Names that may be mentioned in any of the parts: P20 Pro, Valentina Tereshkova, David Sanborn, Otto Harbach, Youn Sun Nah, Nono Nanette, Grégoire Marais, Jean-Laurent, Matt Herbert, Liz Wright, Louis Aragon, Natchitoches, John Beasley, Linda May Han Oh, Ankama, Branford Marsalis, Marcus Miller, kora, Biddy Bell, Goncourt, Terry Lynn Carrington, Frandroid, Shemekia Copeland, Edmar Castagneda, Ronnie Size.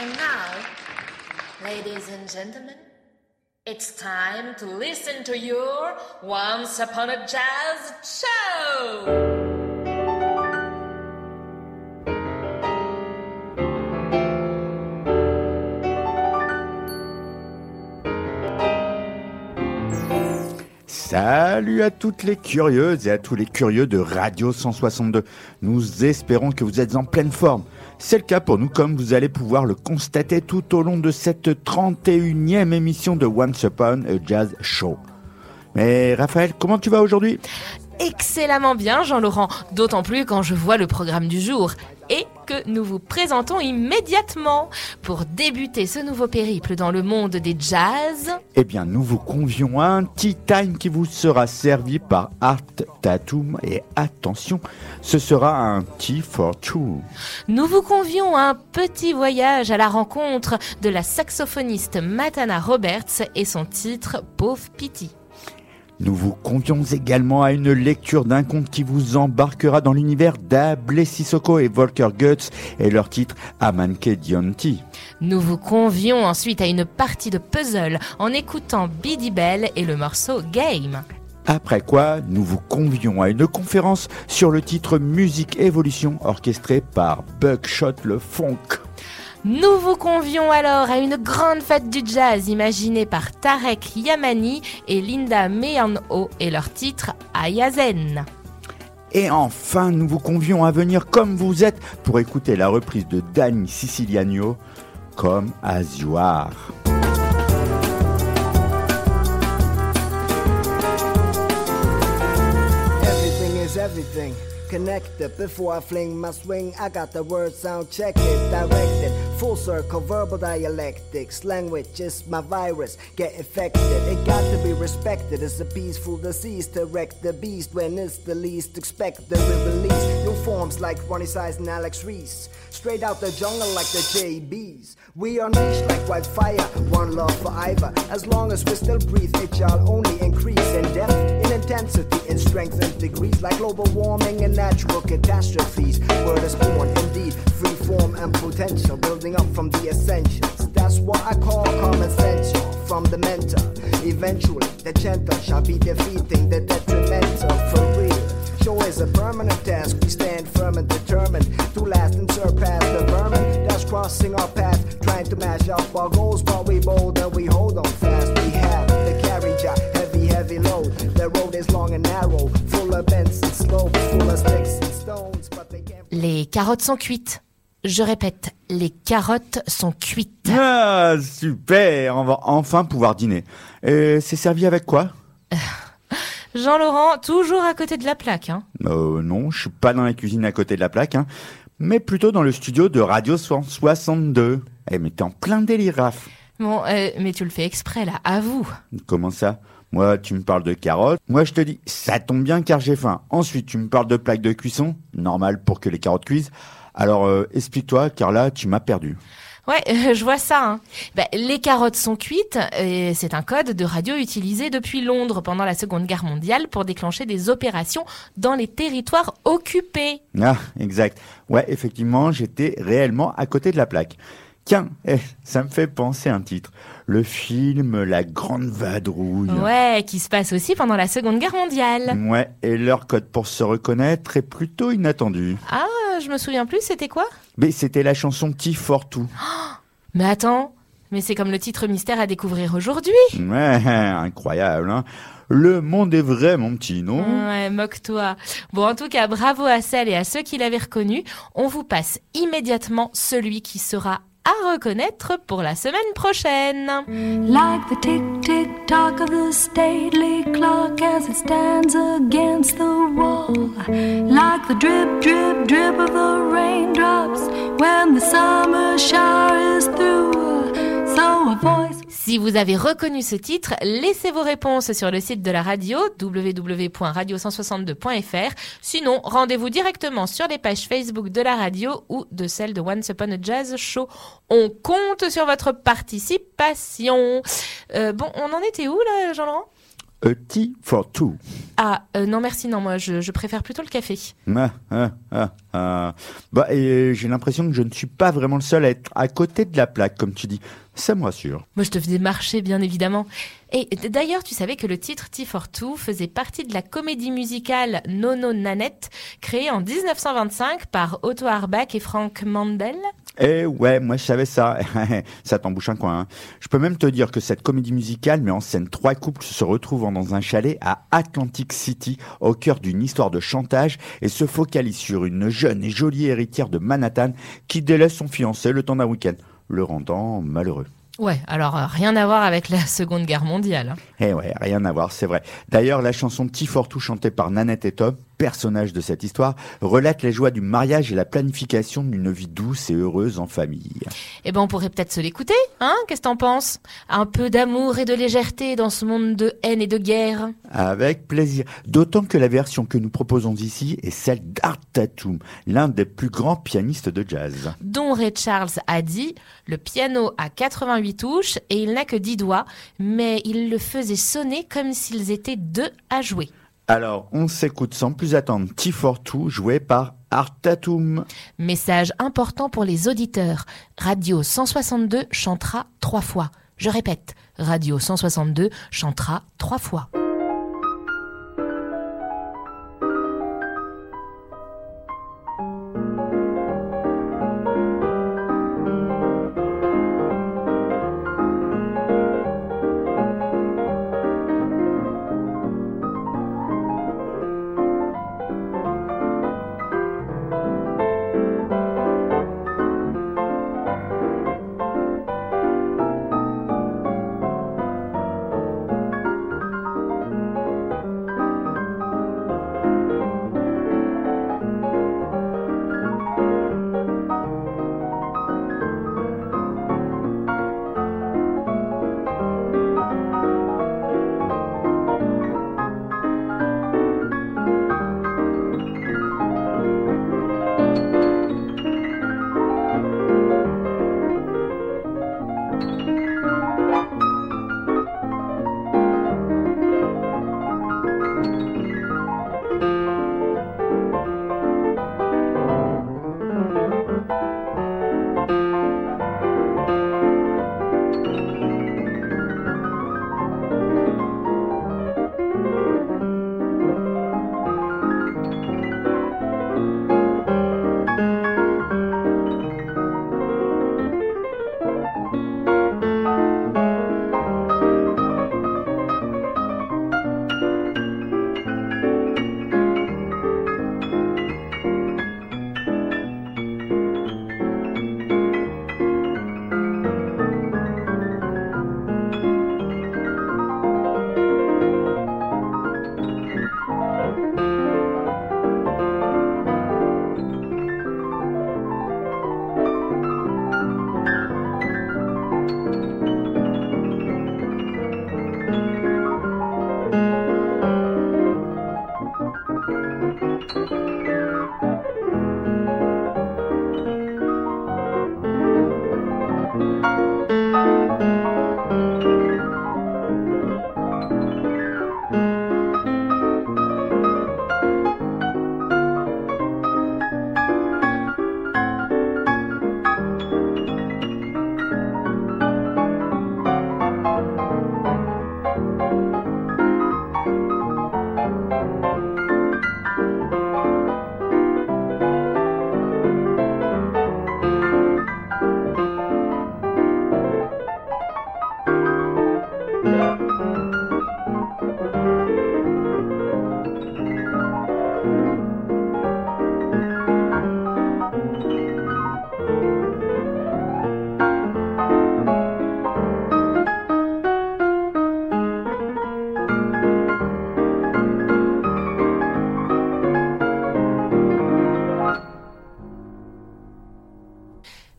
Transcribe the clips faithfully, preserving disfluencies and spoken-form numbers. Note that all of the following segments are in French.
And now, ladies and gentlemen, it's time to listen to your Once Upon a Jazz show! Salut à toutes les curieuses et à tous les curieux de Radio cent soixante-deux. Nous espérons que vous êtes en pleine forme. C'est le cas pour nous, comme vous allez pouvoir le constater tout au long de cette trente et unième émission de Once Upon a Jazz Show. Mais Raphaël, comment tu vas aujourd'hui ? Excellemment bien, Jean-Laurent, d'autant plus quand je vois le programme du jour et que nous vous présentons immédiatement. Pour débuter ce nouveau périple dans le monde des jazz, eh bien, nous vous convions à un tea time qui vous sera servi par Art Tatum. Et attention, ce sera un tea for two. Nous vous convions à un petit voyage à la rencontre de la saxophoniste Matana Roberts et son titre « Pauvre Pity ». Nous vous convions également à une lecture d'un conte qui vous embarquera dans l'univers d'Able Sissoko et Volker Goetze et leur titre Amanke Dionti. Nous vous convions ensuite à une partie de puzzle en écoutant Biddy Bell et le morceau Game. Après quoi, nous vous convions à une conférence sur le titre Musique Évolution orchestrée par Buckshot LeFonque. Nous vous convions alors à une grande fête du jazz imaginée par Tarek Yamani et Linda May Han Oh et leur titre Ayazen. Et enfin, nous vous convions à venir comme vous êtes pour écouter la reprise de Dani Siciliano comme As You Are. Everything is everything. Connected before I fling my swing, I got the word sound checked, directed, full circle, verbal dialectics, language is my virus, get infected, it got to be respected, it's a peaceful disease to wreck the beast when it's the least expected, we release new forms like Ronnie Size and Alex Reese, straight out the jungle like the J B's, we are niche like wildfire, one love for either, as long as we still breathe, it shall only increase in depth, in intensity, in strength and degrees, like global warming and natural catastrophes, word is born indeed, free form and potential, building up from the essentials, that's what I call common sense, from the mentor, eventually the gentle shall be defeating the detrimental, for real, show is a permanent task, we stand firm and determined, to last and surpass the vermin, that's crossing our path, trying to mash up our goals, but we bold and we hold on fast, we have the carry job, heavy, heavy load, the road is long and narrow, full of bends and slopes, full of sticks and stones, but they can't... Les carottes sont cuites. Je répète, les carottes sont cuites. Ah, super, on va enfin pouvoir dîner. Euh, c'est servi avec quoi ? euh, Jean-Laurent, toujours à côté de la plaque, hein ? Euh, non, je suis pas dans la cuisine à côté de la plaque, hein, mais plutôt dans le studio de Radio cent soixante-deux. Eh, mais t'es en plein délire, Raph. Bon, euh, mais tu le fais exprès, là, avoue. Comment ça ? Moi, tu me parles de carottes. Moi, je te dis, ça tombe bien car j'ai faim. Ensuite, tu me parles de plaques de cuisson, normal pour que les carottes cuisent. Alors, euh, explique-toi, car là, tu m'as perdu. Ouais, euh, je vois ça. Hein. Bah, les carottes sont cuites, et c'est un code de radio utilisé depuis Londres pendant la Seconde Guerre mondiale pour déclencher des opérations dans les territoires occupés. Ah, exact. Ouais, effectivement, j'étais réellement à côté de la plaque. Tiens, eh, ça me fait penser à un titre. Le film La Grande Vadrouille. Ouais, qui se passe aussi pendant la Seconde Guerre mondiale. Ouais, et leur code pour se reconnaître est plutôt inattendu. Ah, je me souviens plus, c'était quoi ? Mais c'était la chanson Tea for Two. Oh, mais attends, mais c'est comme le titre mystère à découvrir aujourd'hui. Ouais, incroyable, hein. Le monde est vraiment petit, non ? Ouais, moque-toi. Bon, en tout cas, bravo à celles et à ceux qui l'avaient reconnu. On vous passe immédiatement celui qui sera à reconnaître pour la semaine prochaine. Like the tick-tick-tock of the stately clock as it stands against the wall. Like the drip-drip-drip of the raindrops when the summer shower is through. So a voice... Si vous avez reconnu ce titre, laissez vos réponses sur le site de la radio double vé double vé double vé point radio cent soixante-deux point f r. Sinon, rendez-vous directement sur les pages Facebook de la radio ou de celle de Once Upon a Jazz Show. On compte sur votre participation. Euh, bon, on en était où là, Jean-Laurent ? A tea for two. Ah, euh, non merci, non, moi je, je préfère plutôt le café. Ah, ah, ah, ah. Bah, et j'ai l'impression que je ne suis pas vraiment le seul à être à côté de la plaque, comme tu dis. Ça me rassure. Moi je te faisais marcher, bien évidemment. Et d'ailleurs, tu savais que le titre Tea for Two faisait partie de la comédie musicale Nono Nanette, créée en dix-neuf cent vingt-cinq par Otto Harbach et Frank Mandel. Eh ouais, moi je savais ça. Ça t'embouche un coin. Hein. Je peux même te dire que cette comédie musicale met en scène trois couples se retrouvant dans un chalet à Atlantic City, au cœur d'une histoire de chantage, et se focalise sur une jeune et jolie héritière de Manhattan qui délaisse son fiancé le temps d'un week-end, le rendant malheureux. Ouais, alors euh, rien à voir avec la Seconde Guerre mondiale. Hein. Eh ouais, rien à voir, c'est vrai. D'ailleurs, la chanson Tea for Two chantée par Nanette et Tom, personnage de cette histoire, relate les joies du mariage et la planification d'une vie douce et heureuse en famille. Eh ben, on pourrait peut-être se l'écouter, hein ? Qu'est-ce que t'en penses ? Un peu d'amour et de légèreté dans ce monde de haine et de guerre. Avec plaisir. D'autant que la version que nous proposons ici est celle d'Art Tatum, l'un des plus grands pianistes de jazz. Dont Ray Charles a dit « Le piano a quatre-vingt-huit touches et il n'a que dix doigts, mais il le faisait sonner comme s'ils étaient deux à jouer. » Alors, on s'écoute sans plus attendre Tea for Two joué par Art Tatum. Message important pour les auditeurs. Radio cent soixante-deux chantera trois fois. Je répète, Radio cent soixante-deux chantera trois fois.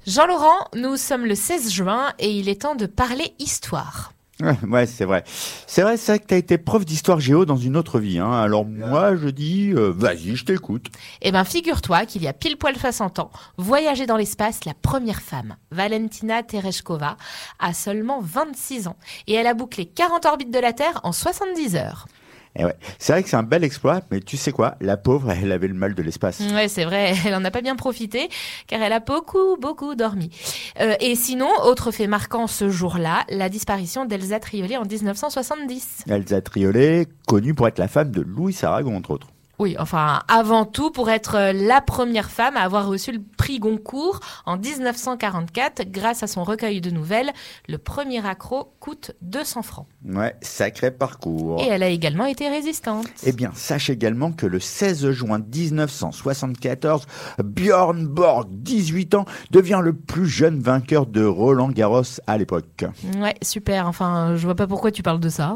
Jean-Laurent, nous sommes le seize juin et il est temps de parler histoire. Ouais, c'est vrai. C'est vrai, c'est vrai que t'as été prof d'histoire géo dans une autre vie, hein. Alors, moi, je dis, euh, vas-y, je t'écoute. Eh ben, figure-toi qu'il y a pile poil soixante ans, voyageait dans l'espace la première femme, Valentina Tereshkova, a seulement vingt-six ans. Et elle a bouclé quarante orbites de la Terre en soixante-dix heures. Et ouais. C'est vrai que c'est un bel exploit, mais tu sais quoi, la pauvre, elle avait le mal de l'espace. Ouais, c'est vrai, elle en a pas bien profité, car elle a beaucoup, beaucoup dormi. Euh, et sinon, autre fait marquant ce jour-là, la disparition d'Elsa Triolet en dix-neuf cent soixante-dix. Elsa Triolet, connue pour être la femme de Louis Aragon, entre autres. Oui, enfin, avant tout, pour être la première femme à avoir reçu le prix Goncourt en dix-neuf cent quarante-quatre, grâce à son recueil de nouvelles, Le Premier accro coûte deux cents francs. Ouais, sacré parcours. Et elle a également été résistante. Eh bien, sache également que le seize juin dix-neuf cent soixante-quatorze, Björn Borg, dix-huit ans, devient le plus jeune vainqueur de Roland Garros à l'époque. Ouais, super. Enfin, je vois pas pourquoi tu parles de ça.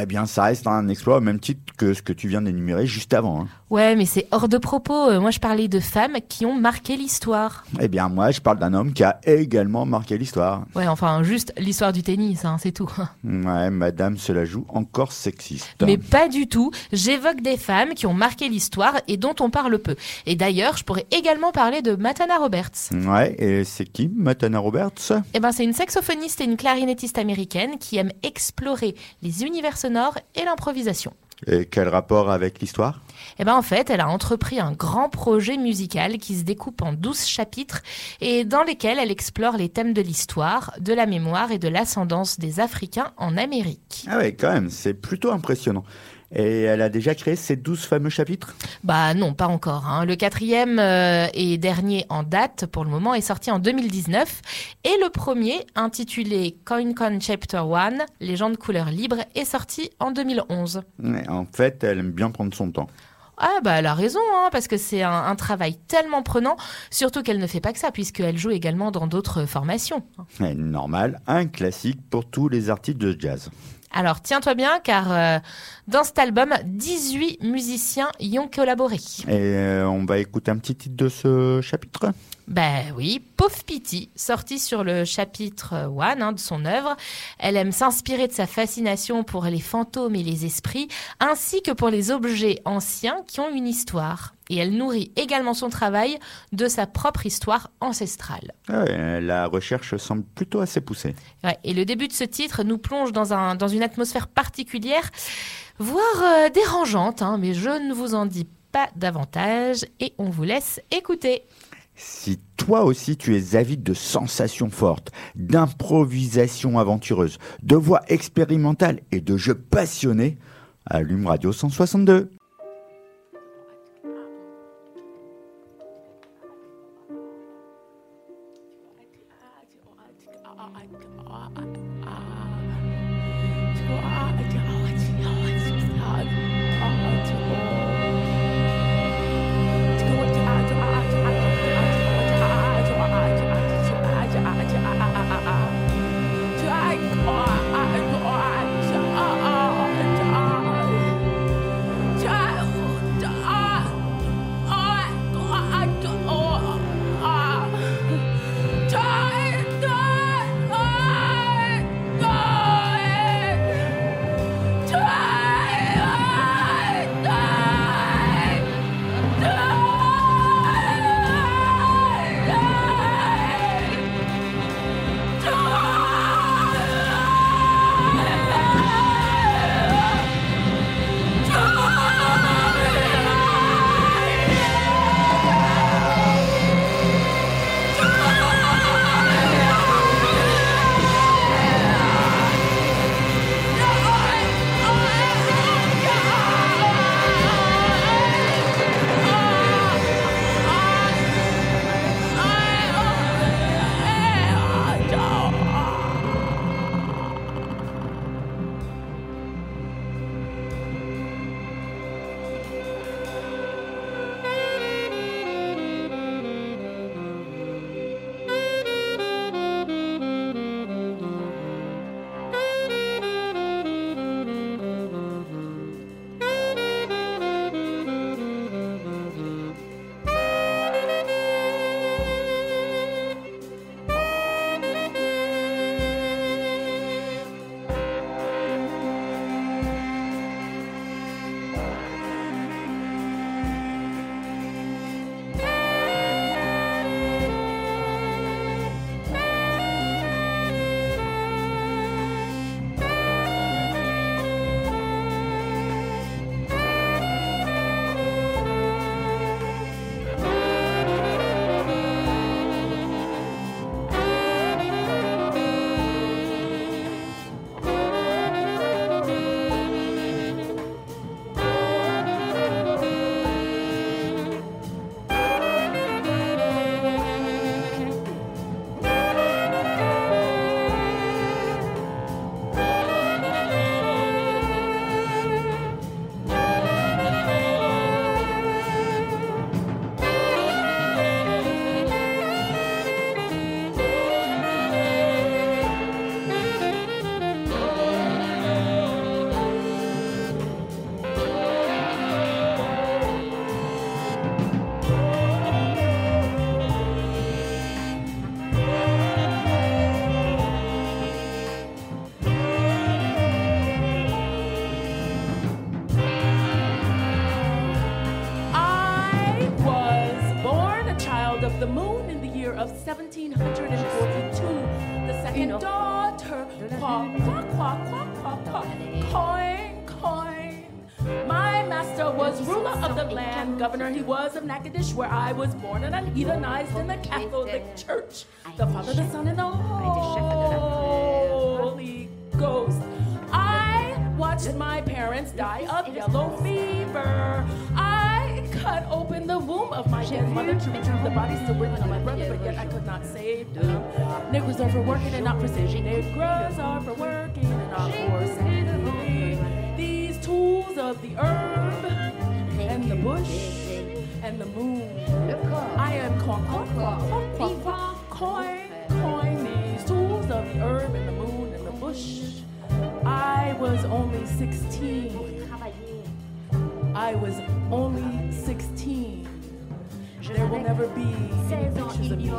Eh bien, ça reste un exploit au même titre que ce que tu viens d'énumérer juste avant. Ouais, mais c'est hors de propos. Moi, je parlais de femmes qui ont marqué l'histoire. Eh bien, moi, je parle d'un homme qui a également marqué l'histoire. Ouais, enfin, juste l'histoire du tennis, hein, c'est tout. Ouais, madame, cela joue encore sexiste. Mais pas du tout. J'évoque des femmes qui ont marqué l'histoire et dont on parle peu. Et d'ailleurs, je pourrais également parler de Matana Roberts. Ouais, et c'est qui, Matana Roberts ? Eh bien, c'est une saxophoniste et une clarinettiste américaine qui aime explorer les univers sonores et l'improvisation. Et quel rapport avec l'histoire ? Eh ben en fait, elle a entrepris un grand projet musical qui se découpe en douze chapitres et dans lesquels elle explore les thèmes de l'histoire, de la mémoire et de l'ascendance des Africains en Amérique. Ah ouais, quand même, c'est plutôt impressionnant. Et elle a déjà créé ces douze fameux chapitres ? Bah non, pas encore, hein. Le quatrième euh, et dernier en date, pour le moment, est sorti en deux mille dix-neuf. Et le premier, intitulé CoinCon Chapter un, Les gens de couleur libre, est sorti en deux mille onze. Mais en fait, elle aime bien prendre son temps. Ah bah elle a raison, hein, parce que c'est un, un travail tellement prenant, surtout qu'elle ne fait pas que ça, puisqu'elle joue également dans d'autres formations. Et normal, un classique pour tous les artistes de jazz. Alors tiens-toi bien, car euh, dans cet album, dix-huit musiciens y ont collaboré. Et euh, on va écouter un petit titre de ce chapitre ? Ben oui, Pauvre Pity, sortie sur le chapitre un hein, de son œuvre. Elle aime s'inspirer de sa fascination pour les fantômes et les esprits, ainsi que pour les objets anciens qui ont une histoire. Et elle nourrit également son travail de sa propre histoire ancestrale. Ouais, la recherche semble plutôt assez poussée. Ouais, et le début de ce titre nous plonge dans, un, dans une atmosphère particulière, voire euh, dérangeante, hein, mais je ne vous en dis pas davantage et on vous laisse écouter. Si toi aussi tu es avide de sensations fortes, d'improvisations aventureuses, de voix expérimentales et de jeux passionnés, allume Radio cent soixante-deux. moon in the year of seventeen forty-two, the second daughter, quack, quack, quack, quack, quack, coin, coin. My master was ruler of the land, governor he was of Natchitoches, where I was born and unheathenized in the Catholic Church. The Father, the Son, and the Holy Ghost. I watched my parents die of yellow fever. I cut open the womb of my dead mother to retrieve the bodies to witness on my brother, but yet I could not save them. Negroes are for working and not for saving. Negroes are for working and not for saving. These tools of the herb and the bush and the moon. I am con- con- con- con- con- con- coin, coin these tools of the herb and the moon and the bush. I was only sixteen. I was only sixteen. There will never be any pictures of me.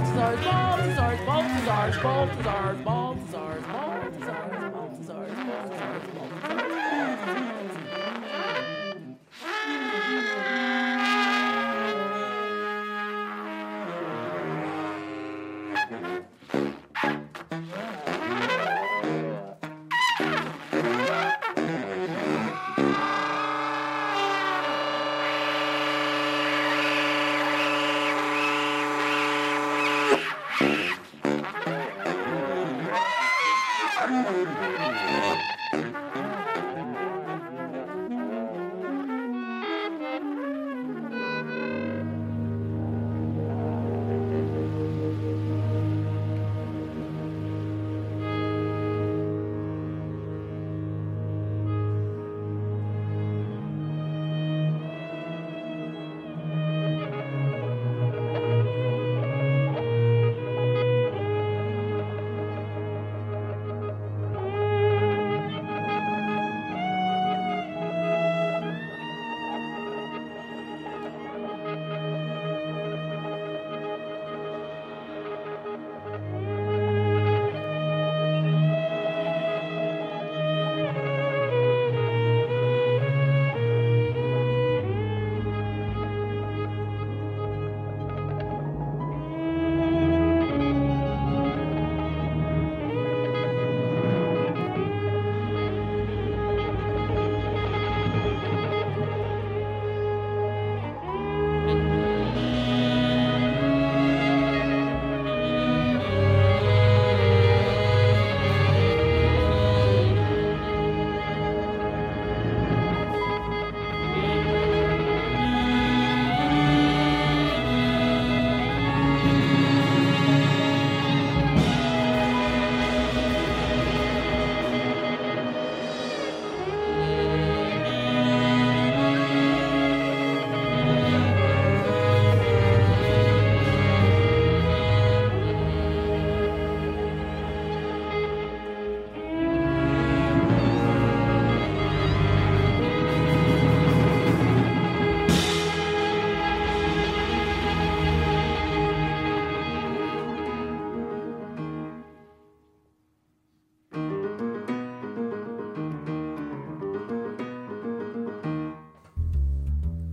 Balthazar, Balthazar, Balthazar, Balthazar, Balthazar,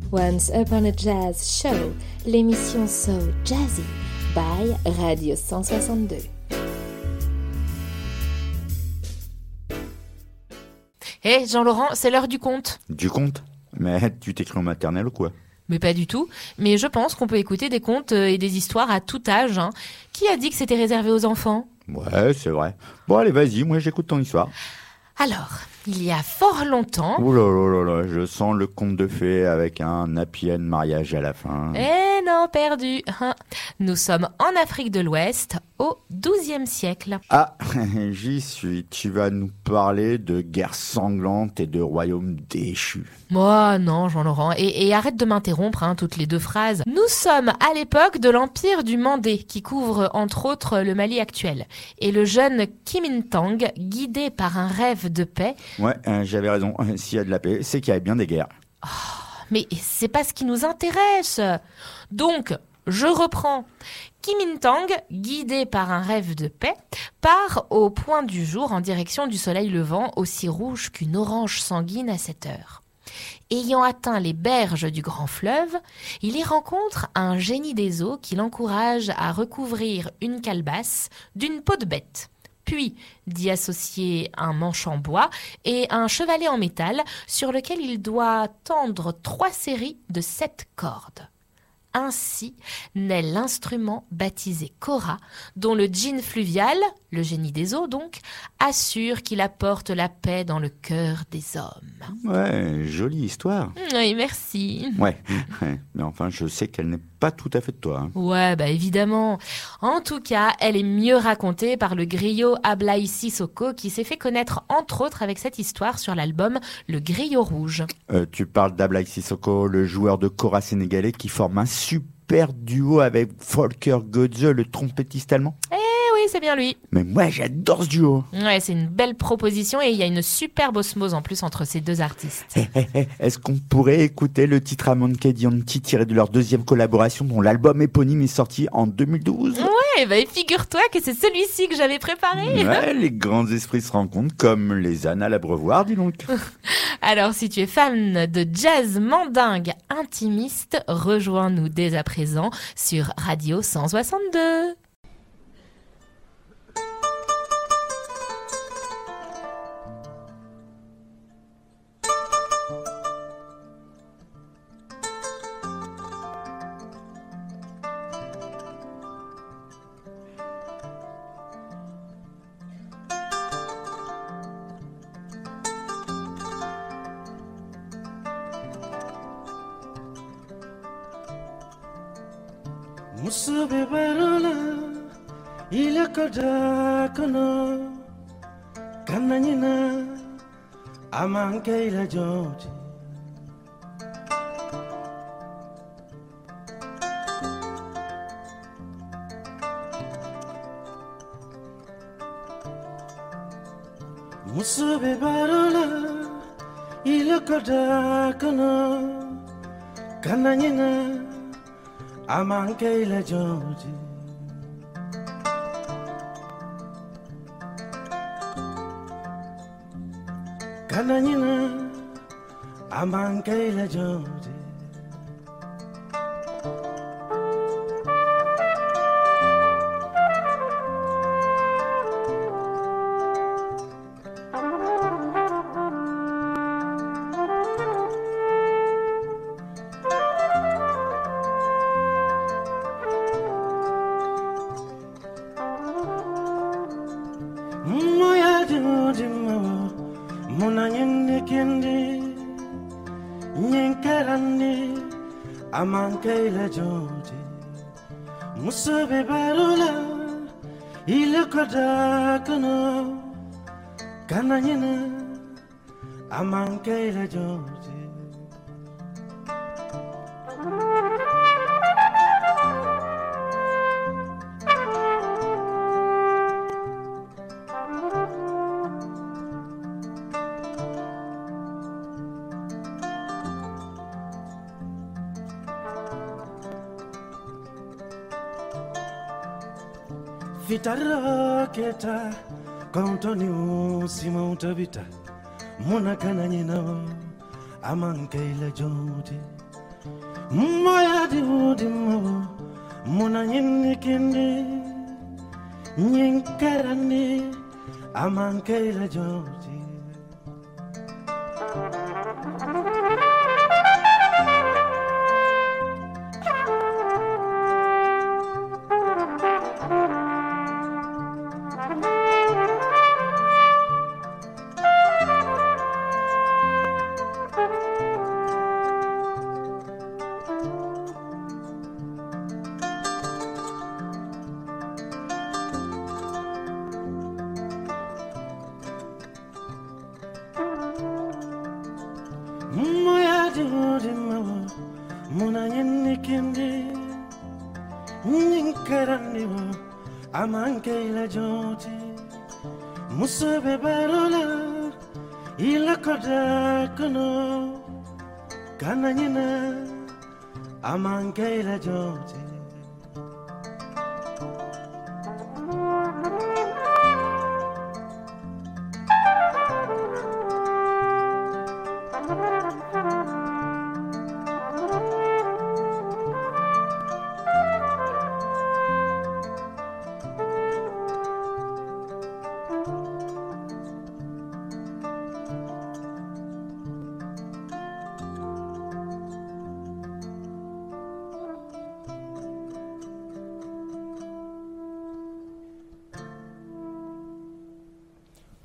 Once Upon a Jazz Show, l'émission So Jazzy by Radio cent soixante-deux. Hé hey Jean-Laurent, c'est l'heure du conte. Du conte ? Mais tu t'écris en maternelle ou quoi ? Mais pas du tout. Mais je pense qu'on peut écouter des contes et des histoires à tout âge. Hein. Qui a dit que c'était réservé aux enfants ? Ouais, c'est vrai. Bon allez, vas-y, moi j'écoute ton histoire. Alors, il y a fort longtemps... Ouh là là là là, je sens le conte de fées avec un happy end mariage à la fin. Eh non, temps perdu. Nous sommes en Afrique de l'Ouest, au douzième siècle. Ah, j'y suis. Tu vas nous parler de guerres sanglantes et de royaumes déchus. Oh non, Jean-Laurent. Et, et arrête de m'interrompre, hein, toutes les deux phrases. Nous sommes à l'époque de l'Empire du Mandé, qui couvre entre autres le Mali actuel. Et le jeune Kimintang, guidé par un rêve de paix... Ouais, euh, j'avais raison. S'il y a de la paix, c'est qu'il y a bien des guerres. Oh, mais c'est pas ce qui nous intéresse. Donc, je reprends. Kimintang, guidé par un rêve de paix, part au point du jour en direction du soleil levant, aussi rouge qu'une orange sanguine à cette heure. Ayant atteint les berges du grand fleuve, il y rencontre un génie des eaux qui l'encourage à recouvrir une calebasse d'une peau de bête, puis d'y associer un manche en bois et un chevalet en métal sur lequel il doit tendre trois séries de sept cordes. Ainsi naît l'instrument baptisé kora, dont le djinn fluvial, le génie des eaux donc, assure qu'il apporte la paix dans le cœur des hommes. Ouais, jolie histoire. Oui, merci. Ouais, ouais. Mais enfin, je sais qu'elle n'est pas tout à fait de toi. Hein. Ouais, bah évidemment. En tout cas, elle est mieux racontée par le griot Able Sissoko, qui s'est fait connaître entre autres avec cette histoire sur l'album Le Griot Rouge. Euh, tu parles d'Able Sissoko, le joueur de kora sénégalais qui forme un super duo avec Volker Goetze, le trompettiste allemand. Eh oui, c'est bien lui. Mais moi, j'adore ce duo. Ouais, c'est une belle proposition et il y a une superbe osmose en plus entre ces deux artistes. Hey, hey, hey. Est-ce qu'on pourrait écouter le titre Amanké Dianti tiré de leur deuxième collaboration dont l'album éponyme est sorti en deux mille douze ? Ouais, bah figure-toi que c'est celui-ci que j'avais préparé. Ouais, les grands esprits se rencontrent comme les ânes à l'abreuvoir, dis donc. Alors, si tu es fan de jazz mandingue intimiste, rejoins-nous dès à présent sur Radio cent soixante-deux. Musubi barana ilakada kono kananina amanke ila joji Musubi barana ilakada kono kananina amanke la joji kananina amanke la joji Vitaro keta kontoni usima utabita munakana nyinao amankeila jodi moya diudi mabo munanyini kindi nyenkarani amankeila jodi. Moya di mudi mama, munanyen kendi, ninkarani wa, amanke ila joti, musube barola, ila koda kono, kananyena, amanke ila joti.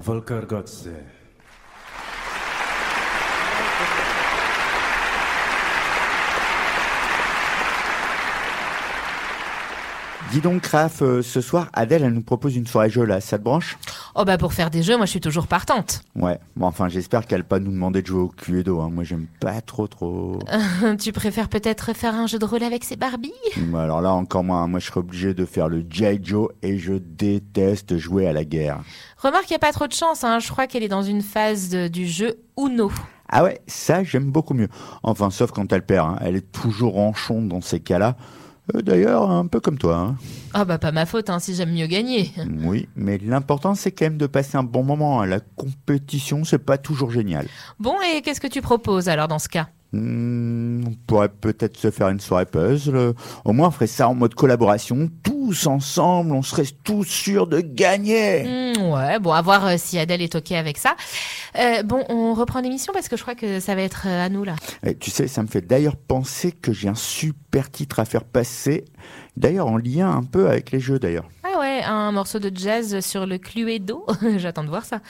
Volker Goetze. Dis donc, Raph, euh, ce soir, Adèle, elle nous propose une soirée jeu, là, ça te branche ? Oh bah pour faire des jeux, moi je suis toujours partante. Ouais, bon enfin j'espère qu'elle va pas nous demander de jouer au Cluedo, hein. Moi j'aime pas trop trop. Tu préfères peut-être faire un jeu de rôle avec ses Barbies ? Bah alors là encore moins, moi je serais obligé de faire le G I. Joe et je déteste jouer à la guerre. Remarque, il n'y a pas trop de chance, hein. Je crois qu'elle est dans une phase de, du jeu Uno. Ah ouais, ça j'aime beaucoup mieux. Enfin sauf quand elle perd, hein. Elle est toujours ranchonde dans ces cas-là. Euh, d'ailleurs, un peu comme toi. Ah hein. Oh bah pas ma faute, hein, si j'aime mieux gagner. Oui, mais l'important c'est quand même de passer un bon moment. La compétition, c'est pas toujours génial. Bon, et qu'est-ce que tu proposes alors dans ce cas ? Mmh, on pourrait peut-être se faire une soirée puzzle. Au moins, on ferait ça en mode collaboration, tous ensemble, on serait tous sûrs de gagner. Mmh, ouais, bon, à voir euh, si Adèle est ok avec ça. Euh, bon, on reprend l'émission parce que je crois que ça va être euh, à nous là. Et tu sais, ça me fait d'ailleurs penser que j'ai un super titre à faire passer, d'ailleurs en lien un peu avec les jeux d'ailleurs. Ah ouais, un morceau de jazz sur le Cluedo, j'attends de voir ça.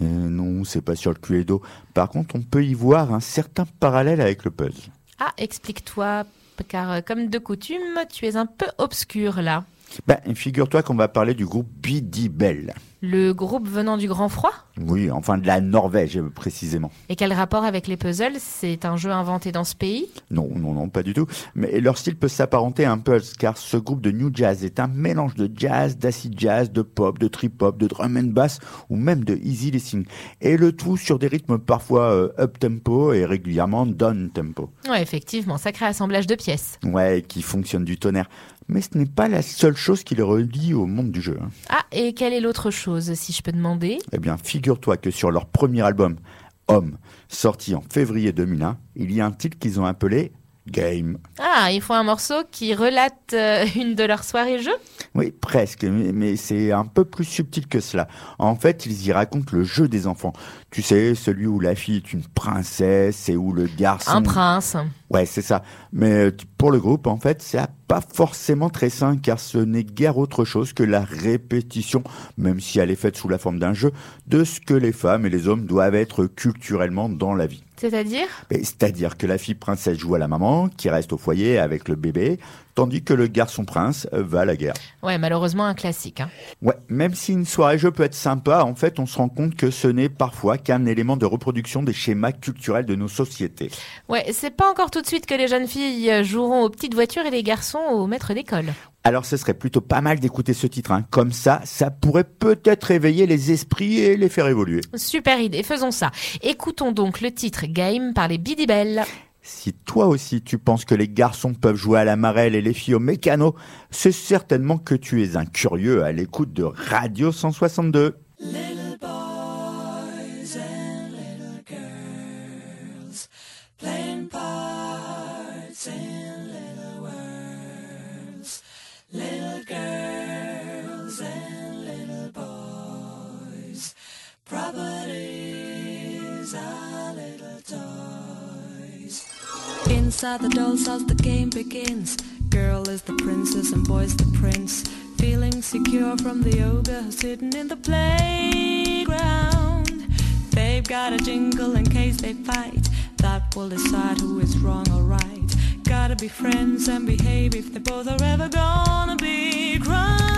Euh, non, c'est pas sur le Cluedo. Par contre, on peut y voir un certain parallèle avec le puzzle. Ah, explique-toi, car comme de coutume, tu es un peu obscur là. Ben, figure-toi qu'on va parler du groupe Biddy Bell. Le groupe venant du Grand Froid ? Oui, enfin de la Norvège précisément. Et quel rapport avec les puzzles ? C'est un jeu inventé dans ce pays ? Non, non, non, pas du tout. Mais leur style peut s'apparenter à un puzzle, car ce groupe de new jazz est un mélange de jazz, d'acid jazz, de pop, de trip-hop, de drum and bass ou même de easy listening. Et le tout sur des rythmes parfois euh, up-tempo et régulièrement down-tempo. Ouais, effectivement, sacré assemblage de pièces. Ouais, qui fonctionne du tonnerre. Mais ce n'est pas la seule chose qui les relie au monde du jeu. Hein. Ah, et quelle est l'autre chose, si je peux demander ? Eh bien, figure-toi que sur leur premier album, Homme, sorti en février deux mille un, il y a un titre qu'ils ont appelé Game. Ah, ils font un morceau qui relate euh, une de leurs soirées jeux ? Oui, presque, mais, mais c'est un peu plus subtil que cela. En fait, ils y racontent le jeu des enfants. Tu sais, celui où la fille est une princesse et où le garçon... Un prince. Ouais, c'est ça. Mais pour le groupe, en fait, c'est pas forcément très sain, car ce n'est guère autre chose que la répétition, même si elle est faite sous la forme d'un jeu, de ce que les femmes et les hommes doivent être culturellement dans la vie. C'est-à-dire ? Mais c'est-à-dire que la fille princesse joue à la maman, qui reste au foyer avec le bébé, tandis que le garçon prince va à la guerre. Ouais, malheureusement un classique. Hein. Ouais, même si une soirée jeu peut être sympa, en fait, on se rend compte que ce n'est parfois qu'un élément de reproduction des schémas culturels de nos sociétés. Ouais, c'est pas encore tout de suite que les jeunes filles joueront aux petites voitures et les garçons aux maîtres d'école. Alors, ce serait plutôt pas mal d'écouter ce titre. Hein. Comme ça, ça pourrait peut-être réveiller les esprits et les faire évoluer. Super idée, faisons ça. Écoutons donc le titre Game par les Biddy Bell. Si toi aussi tu penses que les garçons peuvent jouer à la marelle et les filles au mécano, c'est certainement que tu es un curieux à l'écoute de Radio cent soixante-deux. Little boys and little girls playing parts in little worlds. Little girls and little boys, properties are little toys. Inside the doll's house the game begins. Girl is the princess and boy's the prince. Feeling secure from the ogre sitting in the playground. They've got a jingle in case they fight. That will decide who is wrong or right. Gotta be friends and behave if they both are ever gonna be crowned.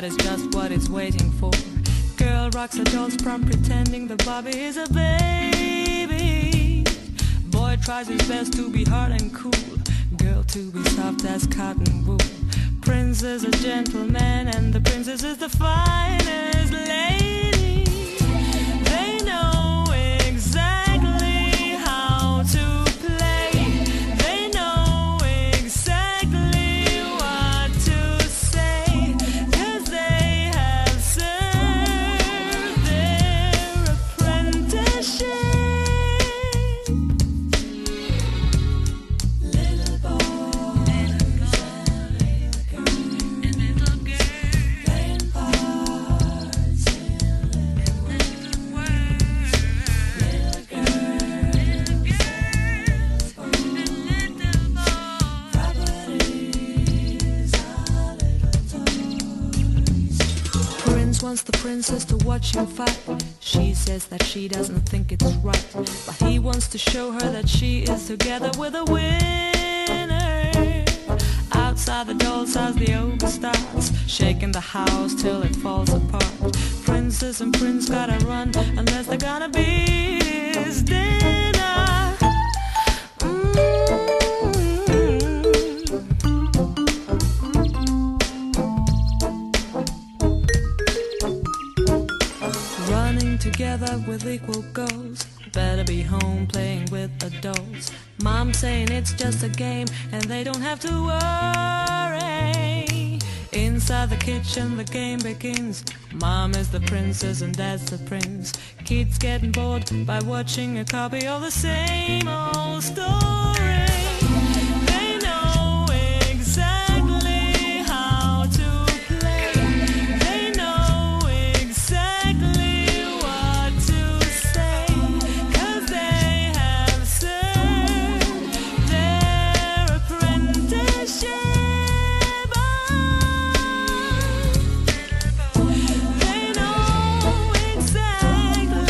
that is just what it's waiting for. Girl rocks her dolls from pretending the Bobby is a baby. Boy tries his best to be hard and cool. Girl to be soft as cotton wool. Prince is a gentleman and the princess is the finest lady. They know exactly how to play. They know exactly what to say. Cause they have served their apprenticeship. Little boy, little girl, and little girl, playing parts in little words. Little girl, little girls, and little boys. Properties are little toys. Prince wants the princess to watch him fight. She says that she doesn't think it's right, but he wants to show her that she is together with a winner. Outside the doll's house, the ogre starts shaking the house till it falls apart. Princess and prince gotta run unless they're gonna be his dinner. Mm. Running together with equal goals. Better be home playing with adults. Mom saying it's just a game and they don't have to worry. Inside the kitchen the game begins. Mom is the princess and dad's the prince. Kids getting bored by watching a copy of the same old story. They know exactly how to play. They know exactly what to say. Cause they have served their apprenticeship. They know exactly how to play. They know exactly what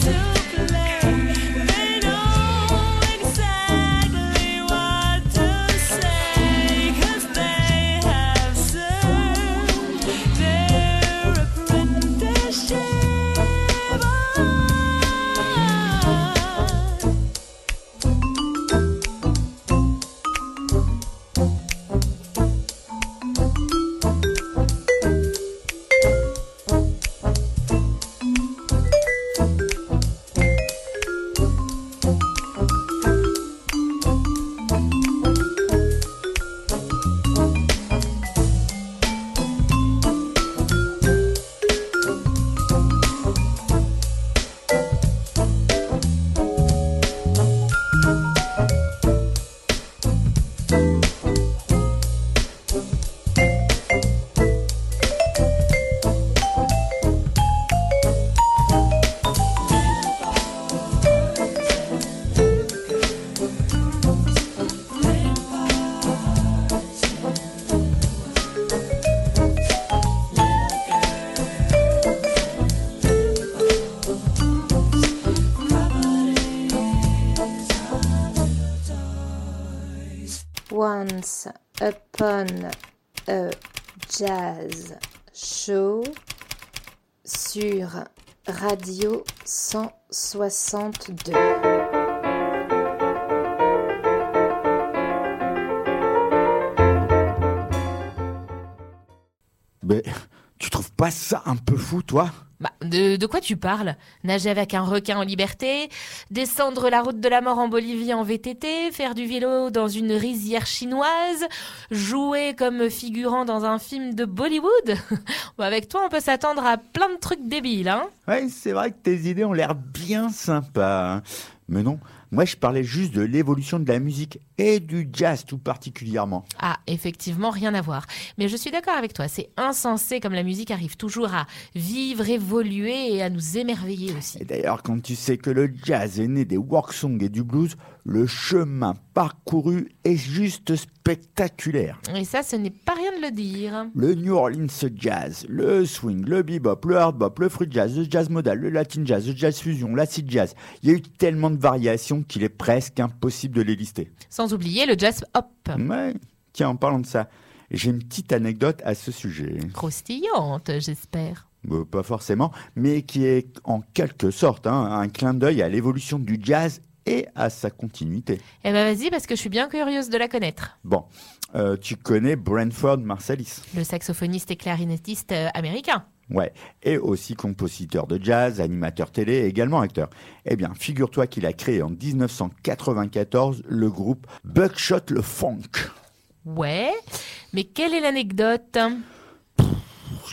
to say. Cause they have served their apprenticeship. Once upon a jazz show sur Radio cent soixante-deux. Mais tu trouves pas ça un peu fou, toi ? Bah, de, de quoi tu parles ? Nager avec un requin en liberté, descendre la route de la mort en Bolivie en V T T, faire du vélo dans une rizière chinoise, jouer comme figurant dans un film de Bollywood ? Bah, avec toi, on peut s'attendre à plein de trucs débiles, hein ? Ouais, c'est vrai que tes idées ont l'air bien sympas, hein. Mais non, moi je parlais juste de l'évolution de la musique et du jazz tout particulièrement. Ah, effectivement, rien à voir. Mais je suis d'accord avec toi, c'est insensé comme la musique arrive toujours à vivre, évoluer et à nous émerveiller aussi. Et d'ailleurs, quand tu sais que le jazz est né des work songs et du blues, le chemin parcouru est juste spectaculaire. Et ça, ce n'est pas rien de le dire. Le New Orleans jazz, le swing, le bebop, le hard bop, le free jazz, le jazz modal, le latin jazz, le jazz fusion, l'acid jazz. Il y a eu tellement de variations qu'il est presque impossible de les lister. Sans oublier le jazz hop. Ouais, tiens, en parlant de ça, J'ai une petite anecdote à ce sujet. Croustillante, j'espère. Euh, pas forcément, mais qui est en quelque sorte hein, un clin d'œil à l'évolution du jazz et à sa continuité. Eh ben vas-y, parce que je suis bien curieuse de la connaître. Bon, euh, tu connais Branford Marsalis. Le saxophoniste et clarinettiste américain. Ouais, et aussi compositeur de jazz, animateur télé et également acteur. Eh bien, figure-toi qu'il a créé en dix-neuf cent quatre-vingt-quatorze le groupe Buckshot LeFonque. Ouais, mais quelle est l'anecdote ? Pff,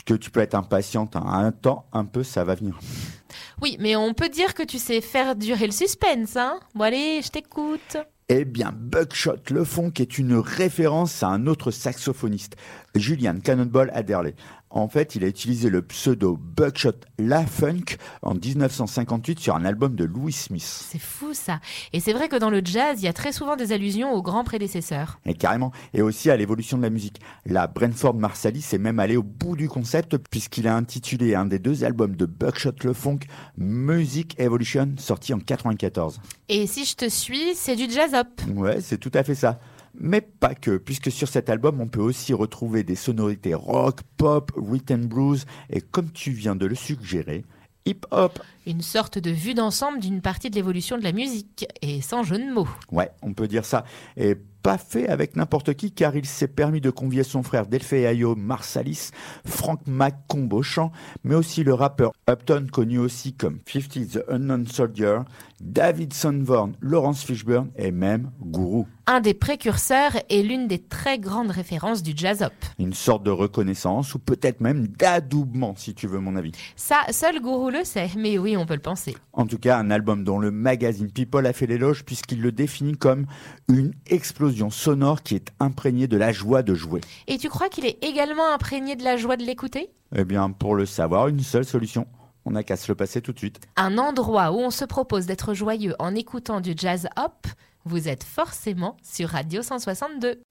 que tu peux être impatiente, hein. Un temps, un peu, ça va venir. Oui, mais on peut dire que tu sais faire durer le suspense, hein ? Bon allez, je t'écoute. Eh bien, Buckshot LeFonque est une référence à un autre saxophoniste, Julian Cannonball Adderley. En fait, il a utilisé le pseudo Buckshot LaFunk en dix-neuf cent cinquante-huit sur un album de Louis Smith. C'est fou ça. Et c'est vrai que dans le jazz, il y a très souvent des allusions aux grands prédécesseurs. Et carrément. Et aussi à l'évolution de la musique. La Branford Marsalis est même allé au bout du concept puisqu'il a intitulé un des deux albums de Buckshot LeFonque Music Evolution, sorti en quatre-vingt-quatorze. Et si je te suis, c'est du jazz hop. Ouais, c'est tout à fait ça. Mais pas que, puisque sur cet album, on peut aussi retrouver des sonorités rock, pop, rhythm blues et comme tu viens de le suggérer, hip-hop. Une sorte de vue d'ensemble d'une partie de l'évolution de la musique, et sans jeu de mots. Ouais, on peut dire ça. Et pas fait avec n'importe qui, car il s'est permis de convier son frère Delfeayo Marsalis, Frank McComb au chant, mais aussi le rappeur Upton, connu aussi comme cinquante The Unknown Soldier, David Sanborn, Lawrence Fishburne et même Guru. Un des précurseurs et l'une des très grandes références du jazz-hop. Une sorte de reconnaissance, ou peut-être même d'adoubement, si tu veux mon avis. Ça, seul Guru le sait, mais oui, on peut le penser. En tout cas, un album dont le magazine People a fait l'éloge, puisqu'il le définit comme une explosion sonore qui est imprégnée de la joie de jouer. Et tu crois qu'il est également imprégné de la joie de l'écouter ? Eh bien, pour le savoir, une seule solution. On n'a qu'à se le passer tout de suite. Un endroit où on se propose d'être joyeux en écoutant du jazz hop, vous êtes forcément sur Radio cent soixante-deux.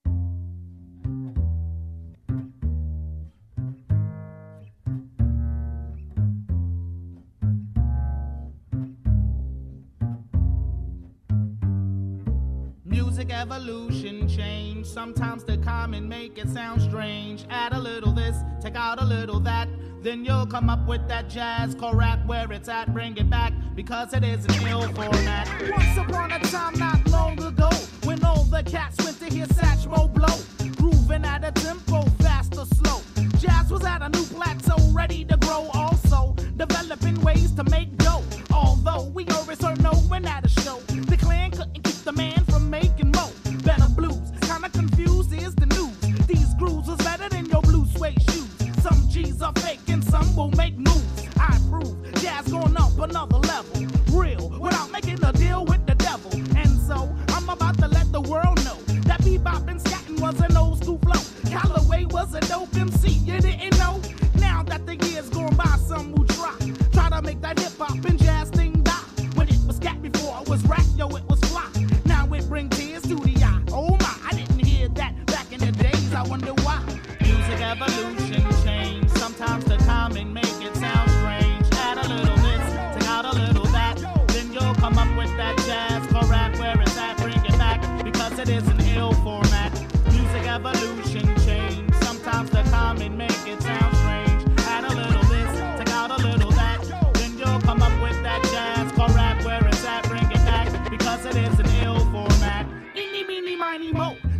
Evolution change. Sometimes they come and make it sound strange. Add a little this, take out a little that. Then you'll come up with that jazz core rap where it's at. Bring it back because it is an ill format. Once upon a time not long ago, when all the cats went to hear Satchmo blow, grooving at a tempo fast or slow. Jazz was at a new plateau, ready to grow. Also developing ways to make dough. Although we always heard no when at a show, the clan couldn't keep the man from making more. Better blues, kinda confused is the news. These grooves was better than your blue suede shoes. Some G's are fake and some will make moves. I prove jazz going up another level. Real, without making a deal with the devil. And so, I'm about to let the world know that bebop and scatting was an old school flow. Callaway was a dope M C, you didn't know. Now that the years gone by, some will try. Try to make that hip hop and jazz thing die. When it was scat before it was rap, yo, it was fly. Now it brings tears to the eye. Oh my, I didn't hear that back in the days. I wonder why. Music evolution changed. Sometimes the timing make it sound strange. Add a little this, take out a little that. Then you'll come up with that jazz for rap. Where it's at, bring it back. Because it is an ill format. Music evolution changed. Sometimes the timing make it sound strange.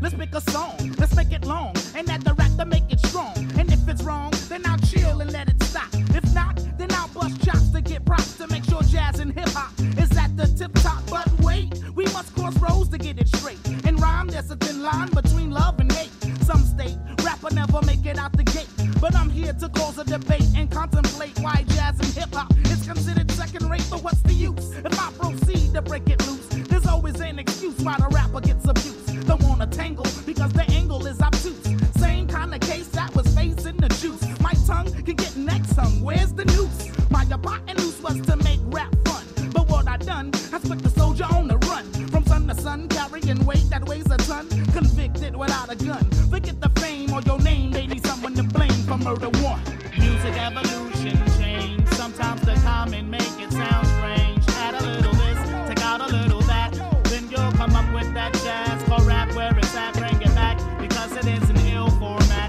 Let's pick a song, let's make it long, and add the rap to make it strong. And if it's wrong, then I'll chill and let it stop. If not, then I'll bust chops to get props to make sure jazz and hip hop is at the tip top. But wait, we must cross roads to get it straight. And rhyme, there's a thin line between love and hate. Some state rapper never make it out the gate, but I'm here to cause a debate and contemplate why jazz and hip hop is considered second rate. But what's the use if I proceed to break it loose? There's always an excuse why the rapper gets abused. Don't wanna tangle because the angle is obtuse. Same kind of case that was facing the juice. My tongue can get next hung. Where's the noose? My abiding noose was to make rap fun, but what I done has put the soldier on the run. From sun to sun, carrying weight that weighs a ton. Convicted without a gun. Forget the fame or your name. They need someone to blame for murder one. Music evolution change. Sometimes the common make it sound strange. Add a little this, take out a little that. Then you'll come up with that jazz. Rap where it's at, bring it back, because it is an ill format.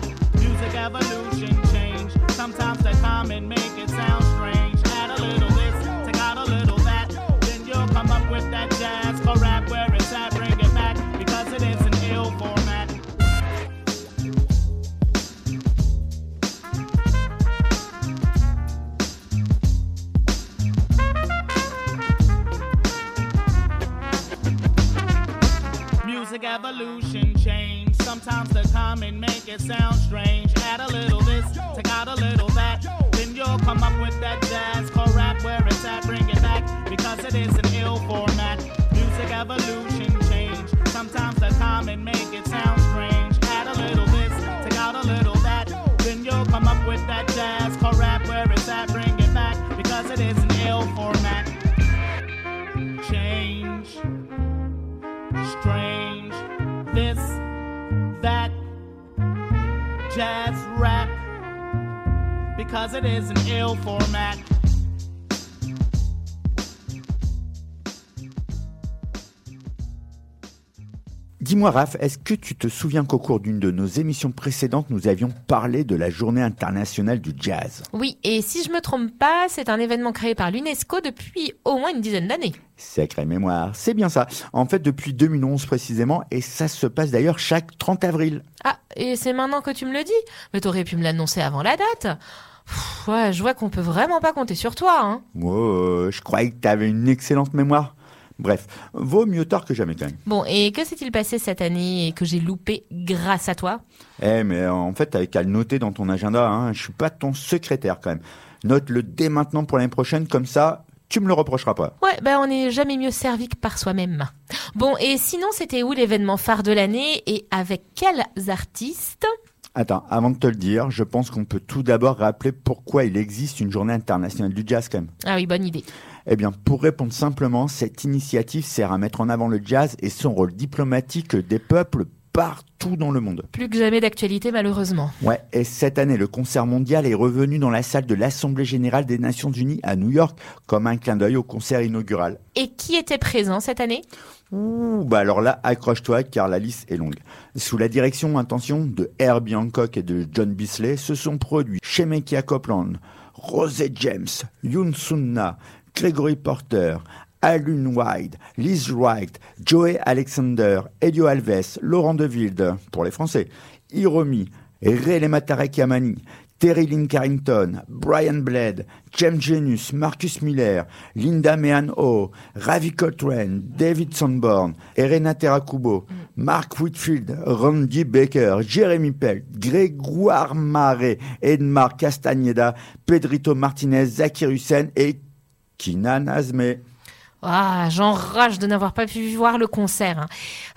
evolution change. Sometimes the comment make it sound strange. Add a little this, take out a little that, then you'll come up with that jazz called rap. Where it's at, bring it back, because it is an ill format. Music evolution change. Sometimes the comment make it sound strange. Add a little this, take out a little that, then you'll come up with that jazz called rap. Where it's at, bring it back, because it is an ill format. Change. Strange, this, that, jazz rap, because it is an ill format. Dis-moi Raph, est-ce que tu te souviens qu'au cours d'une de nos émissions précédentes, nous avions parlé de la Journée internationale du jazz? Oui, et si je me trompe pas, c'est un événement créé par l'UNESCO depuis au moins une dizaine d'années. Sacrée mémoire, c'est bien ça. En fait, depuis deux mille onze précisément, et ça se passe d'ailleurs chaque trente avril. Ah, et c'est maintenant que tu me le dis? Mais t'aurais pu me l'annoncer avant la date. Pff, ouais, je vois qu'on peut vraiment pas compter sur toi, hein. Oh, je croyais que t'avais une excellente mémoire. Bref, vaut mieux tard que jamais quand même. Bon, et que s'est-il passé cette année et que j'ai loupé grâce à toi? Eh, mais en fait, t'avais qu'à le noter dans ton agenda, hein. Je suis pas ton secrétaire quand même. Note-le dès maintenant pour l'année prochaine, comme ça, tu me le reprocheras pas. Ouais, ben bah on n'est jamais mieux servi que par soi-même. Bon, et sinon, c'était où l'événement phare de l'année et avec quels artistes? Attends, avant de te le dire, je pense qu'on peut tout d'abord rappeler pourquoi il existe une Journée internationale du jazz quand même. Ah oui, bonne idée. Eh bien, pour répondre simplement, cette initiative sert à mettre en avant le jazz et son rôle diplomatique des peuples partout dans le monde. Plus que jamais d'actualité, malheureusement. Ouais, et cette année, le concert mondial est revenu dans la salle de l'Assemblée Générale des Nations Unies à New York, comme un clin d'œil au concert inaugural. Et qui était présent cette année? Ouh, bah alors là, accroche-toi, car la liste est longue. Sous la direction, attention, de Herbie Hancock et de John Beasley, se sont produits Shemekia Copeland, Rosé James, Youn Sun Nah, Gregory Porter, Alan White, Liz Wright, Joey Alexander, Elio Alves, Laurent Deville, pour les Français, Hiromi, Tarek Yamani, Terry Lynn Carrington, Brian Blade, James Genius, Marcus Miller, Linda May Han Oh, Ravi Coltrane, David Sanborn, Elena Terakubo, Mark Whitfield, Randy Baker, Jeremy Pelt, Grégoire Marais, Edmar Castagneda, Pedrito Martinez, Zaki Russen et Kinan Azmeh. Ah, j'enrage de n'avoir pas pu voir le concert. Hein.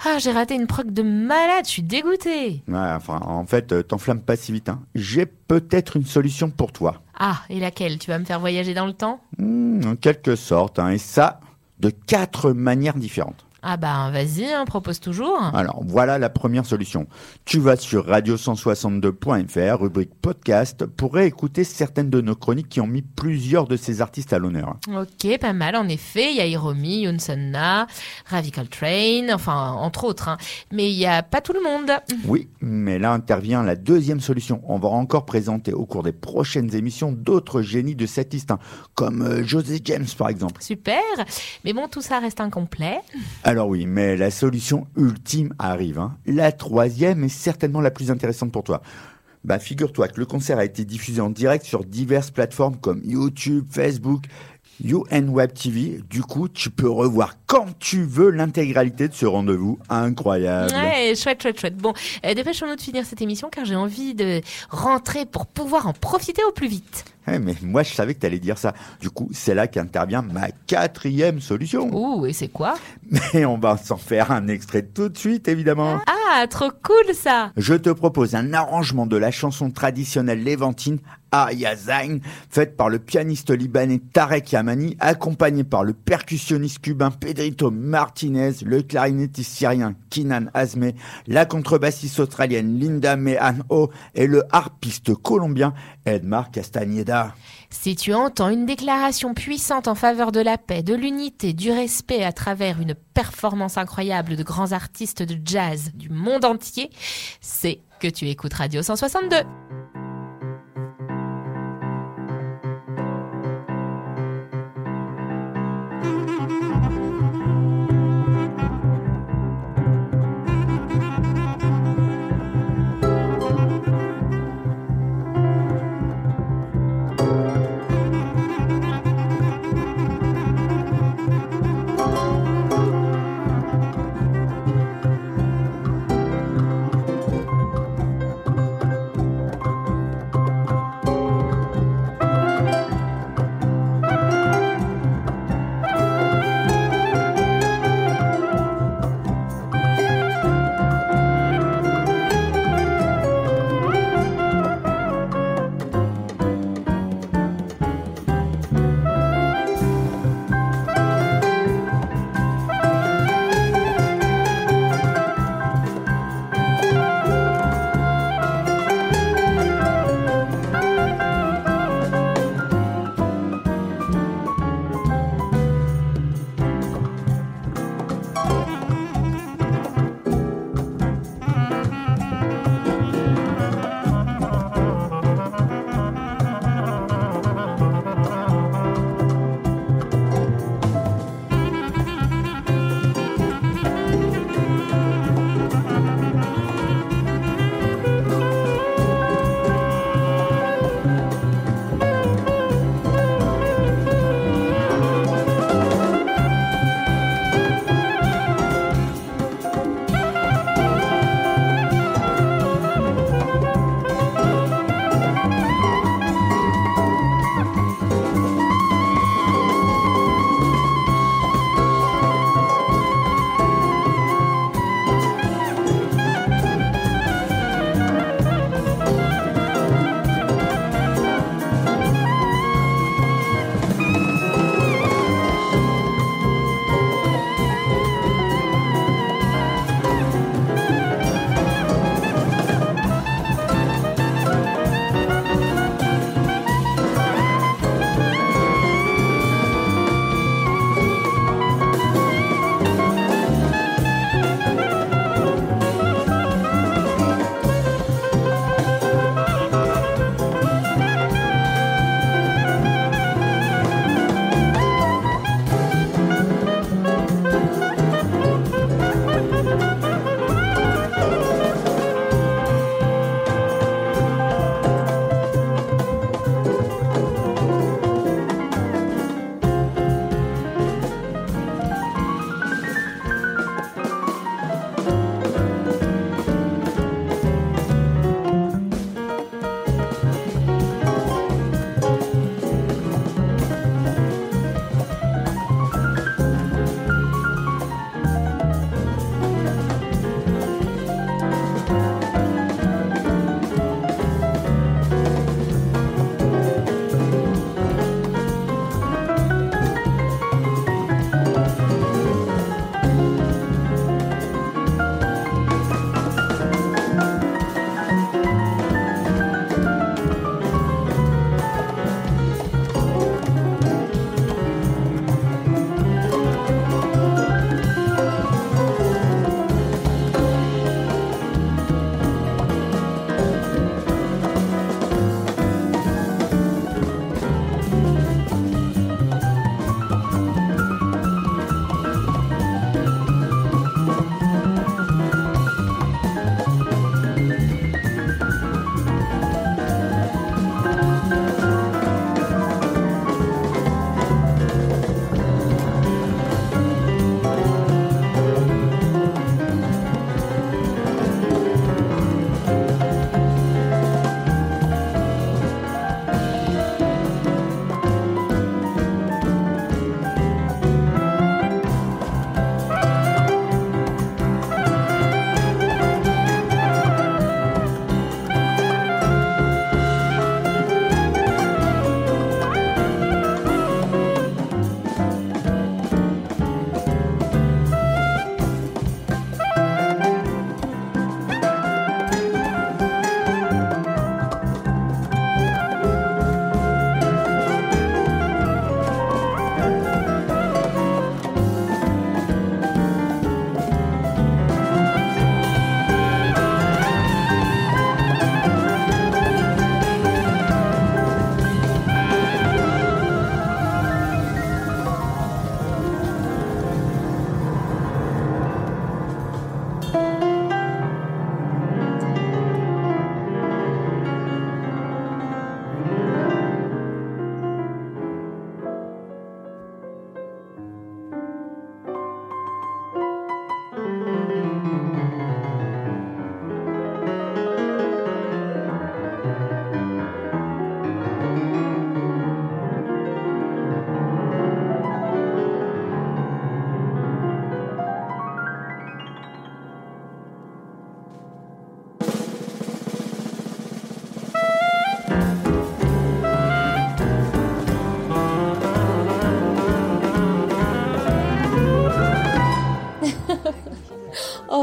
Ah, j'ai raté une prog de malade, je suis dégoûtée. Ouais, enfin, en fait, t'enflamme pas si vite. Hein. J'ai peut-être une solution pour toi. Ah, et laquelle? Tu vas me faire voyager dans le temps? Mmh, en quelque sorte, hein, et ça, de quatre manières différentes. Ah bah, vas-y, hein, propose toujours. Alors, voilà la première solution. Tu vas sur radio cent soixante-deux point f r, rubrique podcast, pour réécouter certaines de nos chroniques qui ont mis plusieurs de ces artistes à l'honneur. Ok, pas mal, en effet. Il y a Hiromi, Youn Sun Nah, Ravi Coltrane, enfin, entre autres. Hein. Mais il n'y a pas tout le monde. Oui, mais là intervient la deuxième solution. On va encore présenter au cours des prochaines émissions d'autres génies de cet instinct, comme euh, José James, par exemple. Super, mais bon, tout ça reste incomplet. Alors oui, mais la solution ultime arrive. Hein. La troisième est certainement la plus intéressante pour toi. Bah, figure-toi que le concert a été diffusé en direct sur diverses plateformes comme YouTube, Facebook, YouAnd Web T V. Du coup, tu peux revoir quand tu veux l'intégralité de ce rendez-vous incroyable. Ouais, chouette, chouette, chouette. Bon, euh, dépêchons-nous de finir cette émission car j'ai envie de rentrer pour pouvoir en profiter au plus vite. Hey, mais moi, je savais que t'allais dire ça. Du coup, c'est là qu'intervient ma quatrième solution. Ouh, et c'est quoi? Mais on va s'en faire un extrait tout de suite, évidemment. Ah, trop cool, ça! Je te propose un arrangement de la chanson traditionnelle levantine, Aya Zayn, faite par le pianiste libanais Tarek Yamani, accompagné par le percussionniste cubain Pedrito Martinez, le clarinettiste syrien Kinan Azmeh, la contrebassiste australienne Linda May Han Oh et le harpiste colombien Edmar Castagneda. Si tu entends une déclaration puissante en faveur de la paix, de l'unité, du respect à travers une performance incroyable de grands artistes de jazz du monde entier, c'est que tu écoutes Radio cent soixante-deux.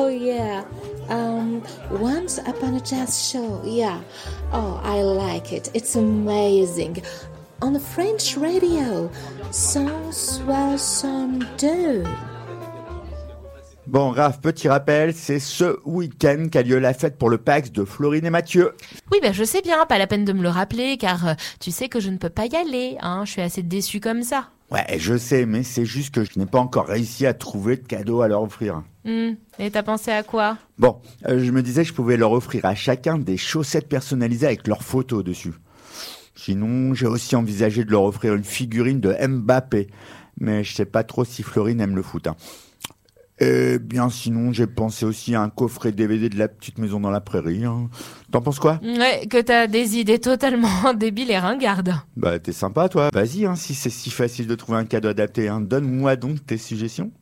Oh, yeah. Um, Once Upon a Jazz Show. Yeah. Oh, I like it. It's amazing. On the French radio. cent soixante-deux. Bon, Raph, petit rappel, c'est ce week-end qu'a lieu la fête pour le P A X de Florine et Mathieu. Oui, ben je sais bien, pas la peine de me le rappeler, car tu sais que je ne peux pas y aller, hein, je suis assez déçue comme ça. Ouais, je sais, mais c'est juste que je n'ai pas encore réussi à trouver de cadeau à leur offrir. Mmh. Et t'as pensé à quoi ? Bon, euh, je me disais que je pouvais leur offrir à chacun des chaussettes personnalisées avec leurs photos dessus. Sinon, j'ai aussi envisagé de leur offrir une figurine de Mbappé, mais je sais pas trop si Florine aime le foot, hein. Eh bien, sinon, j'ai pensé aussi à un coffret D V D de La Petite Maison dans la Prairie. Hein. T'en penses quoi ? Ouais, que t'as des idées totalement débiles et ringardes. Bah, t'es sympa, toi. Vas-y, hein, si c'est si facile de trouver un cadeau adapté, hein, donne-moi donc tes suggestions.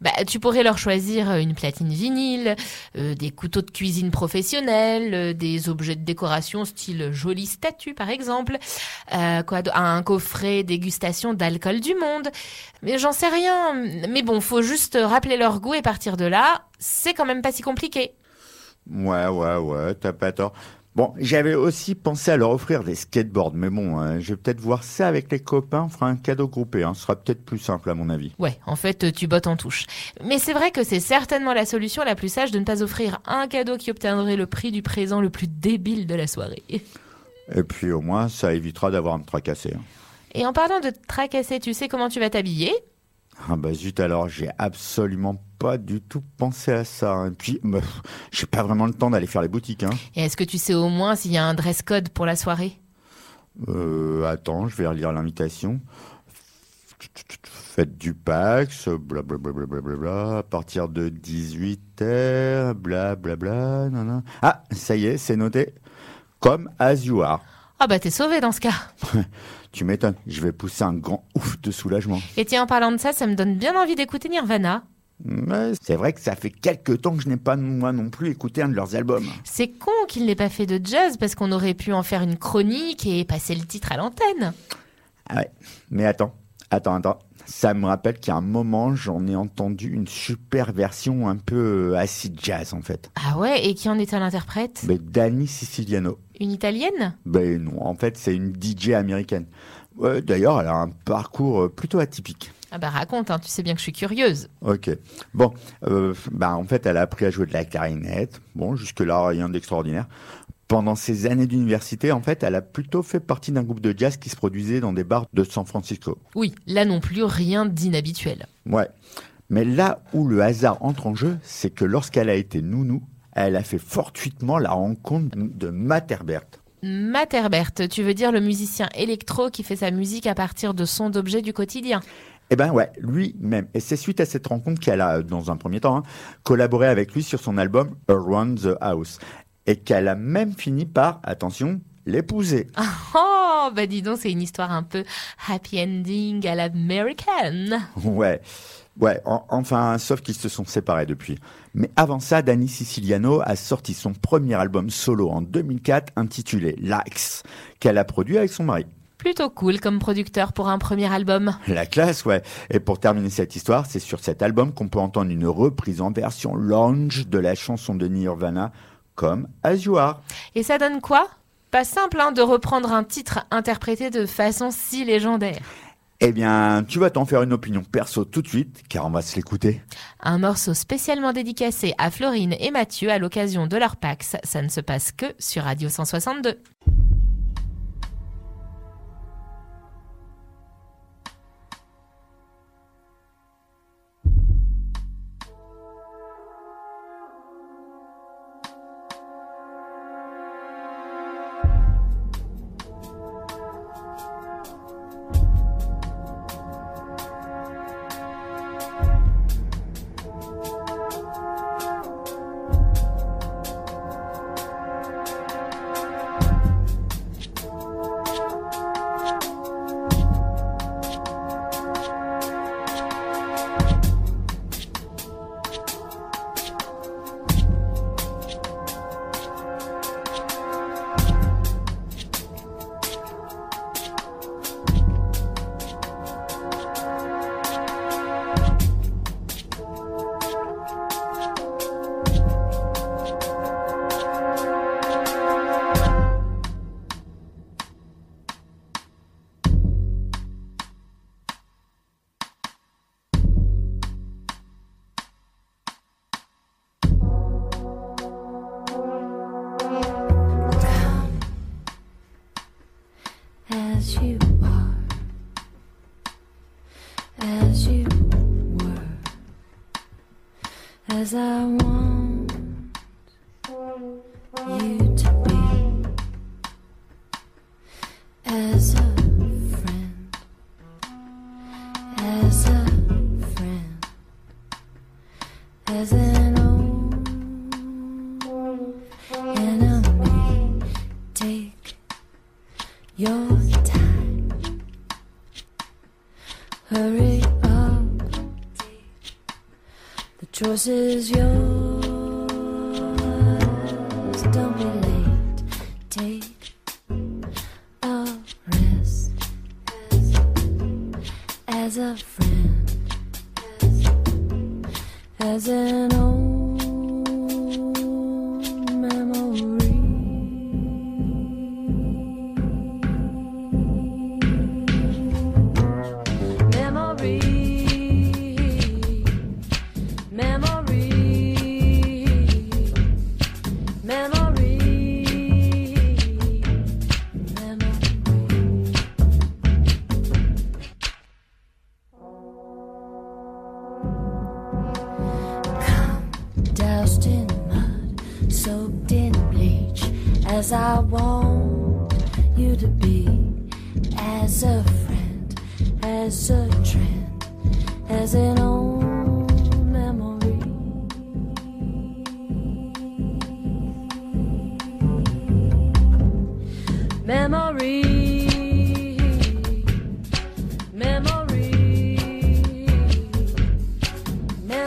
Bah, tu pourrais leur choisir une platine vinyle, euh, des couteaux de cuisine professionnels, euh, des objets de décoration style jolie statue par exemple, euh, quoi, un coffret dégustation d'alcool du monde. Mais j'en sais rien. Mais bon, faut juste rappeler leur goût et partir de là. C'est quand même pas si compliqué. Ouais, ouais, ouais, t'as pas tort. Bon, j'avais aussi pensé à leur offrir des skateboards, mais bon, euh, je vais peut-être voir ça avec les copains, on fera un cadeau groupé, hein, ce sera peut-être plus simple à mon avis. Ouais, en fait, tu bottes en touche. Mais c'est vrai que c'est certainement la solution la plus sage de ne pas offrir un cadeau qui obtiendrait le prix du présent le plus débile de la soirée. Et puis au moins, ça évitera d'avoir à me tracasser. Hein. Et en parlant de te tracasser, tu sais comment tu vas t'habiller ? Ah bah zut alors, j'ai absolument pas du tout pensé à ça. Et puis, bah, j'ai pas vraiment le temps d'aller faire les boutiques. Hein. Et est-ce que tu sais au moins s'il y a un dress code pour la soirée ? Euh, attends, je vais relire l'invitation. Fête du P A X, blablabla, à partir de dix-huit heures, blablabla, nanana. Ah, ça y est, c'est noté. Comme as you are. Ah bah t'es sauvé dans ce cas. Tu m'étonnes, je vais pousser un grand ouf de soulagement. Et tiens, en parlant de ça, ça me donne bien envie d'écouter Nirvana. Mais c'est vrai que ça fait quelques temps que je n'ai pas, moi non plus, écouté un de leurs albums. C'est con qu'il n'ait pas fait de jazz, parce qu'on aurait pu en faire une chronique et passer le titre à l'antenne. Ah ouais, mais attends, attends, attends. Ça me rappelle qu'il y a un moment, j'en ai entendu une super version un peu acid jazz, en fait. Ah ouais, et qui en était l'interprète ? Ben, Dani Siciliano. Une italienne ? Ben non, en fait, c'est une D J américaine. Ouais, d'ailleurs, elle a un parcours plutôt atypique. Ah bah raconte, hein, tu sais bien que je suis curieuse. Ok, bon, euh, bah en fait, elle a appris à jouer de la clarinette. Bon, jusque-là, rien d'extraordinaire. Pendant ses années d'université, en fait, elle a plutôt fait partie d'un groupe de jazz qui se produisait dans des bars de San Francisco. Oui, là non plus, rien d'inhabituel. Ouais, mais là où le hasard entre en jeu, c'est que lorsqu'elle a été nounou, elle a fait fortuitement la rencontre de Matt Herbert. Matt Herbert, tu veux dire le musicien électro qui fait sa musique à partir de sons d'objets du quotidien ? Eh ben ouais, lui-même. Et c'est suite à cette rencontre qu'elle a, dans un premier temps, hein, collaboré avec lui sur son album « Around the House ». Et qu'elle a même fini par, attention, l'épouser. Oh, bah dis donc, c'est une histoire un peu happy ending à l'américaine. Ouais, ouais. En, enfin, sauf qu'ils se sont séparés depuis. Mais avant ça, Dani Siciliano a sorti son premier album solo en deux mille quatre, intitulé « Lax », qu'elle a produit avec son mari. Plutôt cool comme producteur pour un premier album. La classe, ouais. Et pour terminer cette histoire, c'est sur cet album qu'on peut entendre une reprise en version lounge de la chanson de Nirvana, comme As You Are. Et ça donne quoi ? Pas simple hein, de reprendre un titre interprété de façon si légendaire. Eh bien, tu vas t'en faire une opinion perso tout de suite, car on va se l'écouter. Un morceau spécialement dédicacé à Florine et Mathieu à l'occasion de leur P A X. Ça ne se passe que sur Radio cent soixante-deux. 'Cause I want you to be as a friend, as a friend, as an old enemy. Take your time, hurry up, the choice is yours, don't be late, take a rest, as a friend, as an old as I want you to be, as a friend, as a trend, as an old memory. Memory, memory, memory.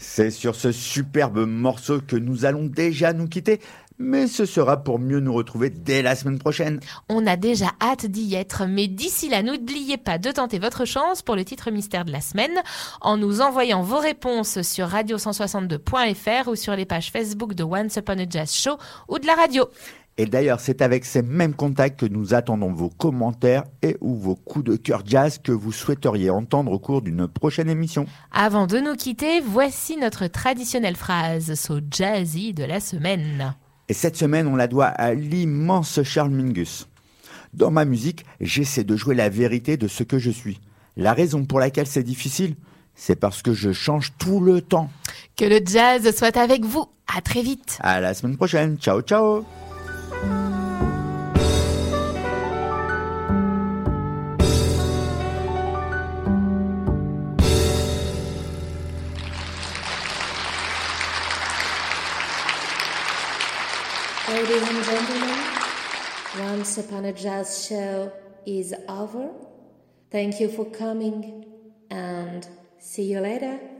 C'est sur ce superbe morceau que nous allons déjà nous quitter, mais ce sera pour mieux nous retrouver dès la semaine prochaine. On a déjà hâte d'y être, mais d'ici là, n'oubliez pas de tenter votre chance pour le titre mystère de la semaine en nous envoyant vos réponses sur radio cent soixante-deux point f r ou sur les pages Facebook de Once Upon a Jazz Show ou de la radio. Et d'ailleurs, c'est avec ces mêmes contacts que nous attendons vos commentaires et ou vos coups de cœur jazz que vous souhaiteriez entendre au cours d'une prochaine émission. Avant de nous quitter, voici notre traditionnelle phrase so jazzy de la semaine. Et cette semaine, on la doit à l'immense Charles Mingus. Dans ma musique, j'essaie de jouer la vérité de ce que je suis. La raison pour laquelle c'est difficile, c'est parce que je change tout le temps. Que le jazz soit avec vous. À très vite. À la semaine prochaine. Ciao, ciao. Ladies and gentlemen, Once Upon a Jazz Show is over. Thank you for coming. and see you later.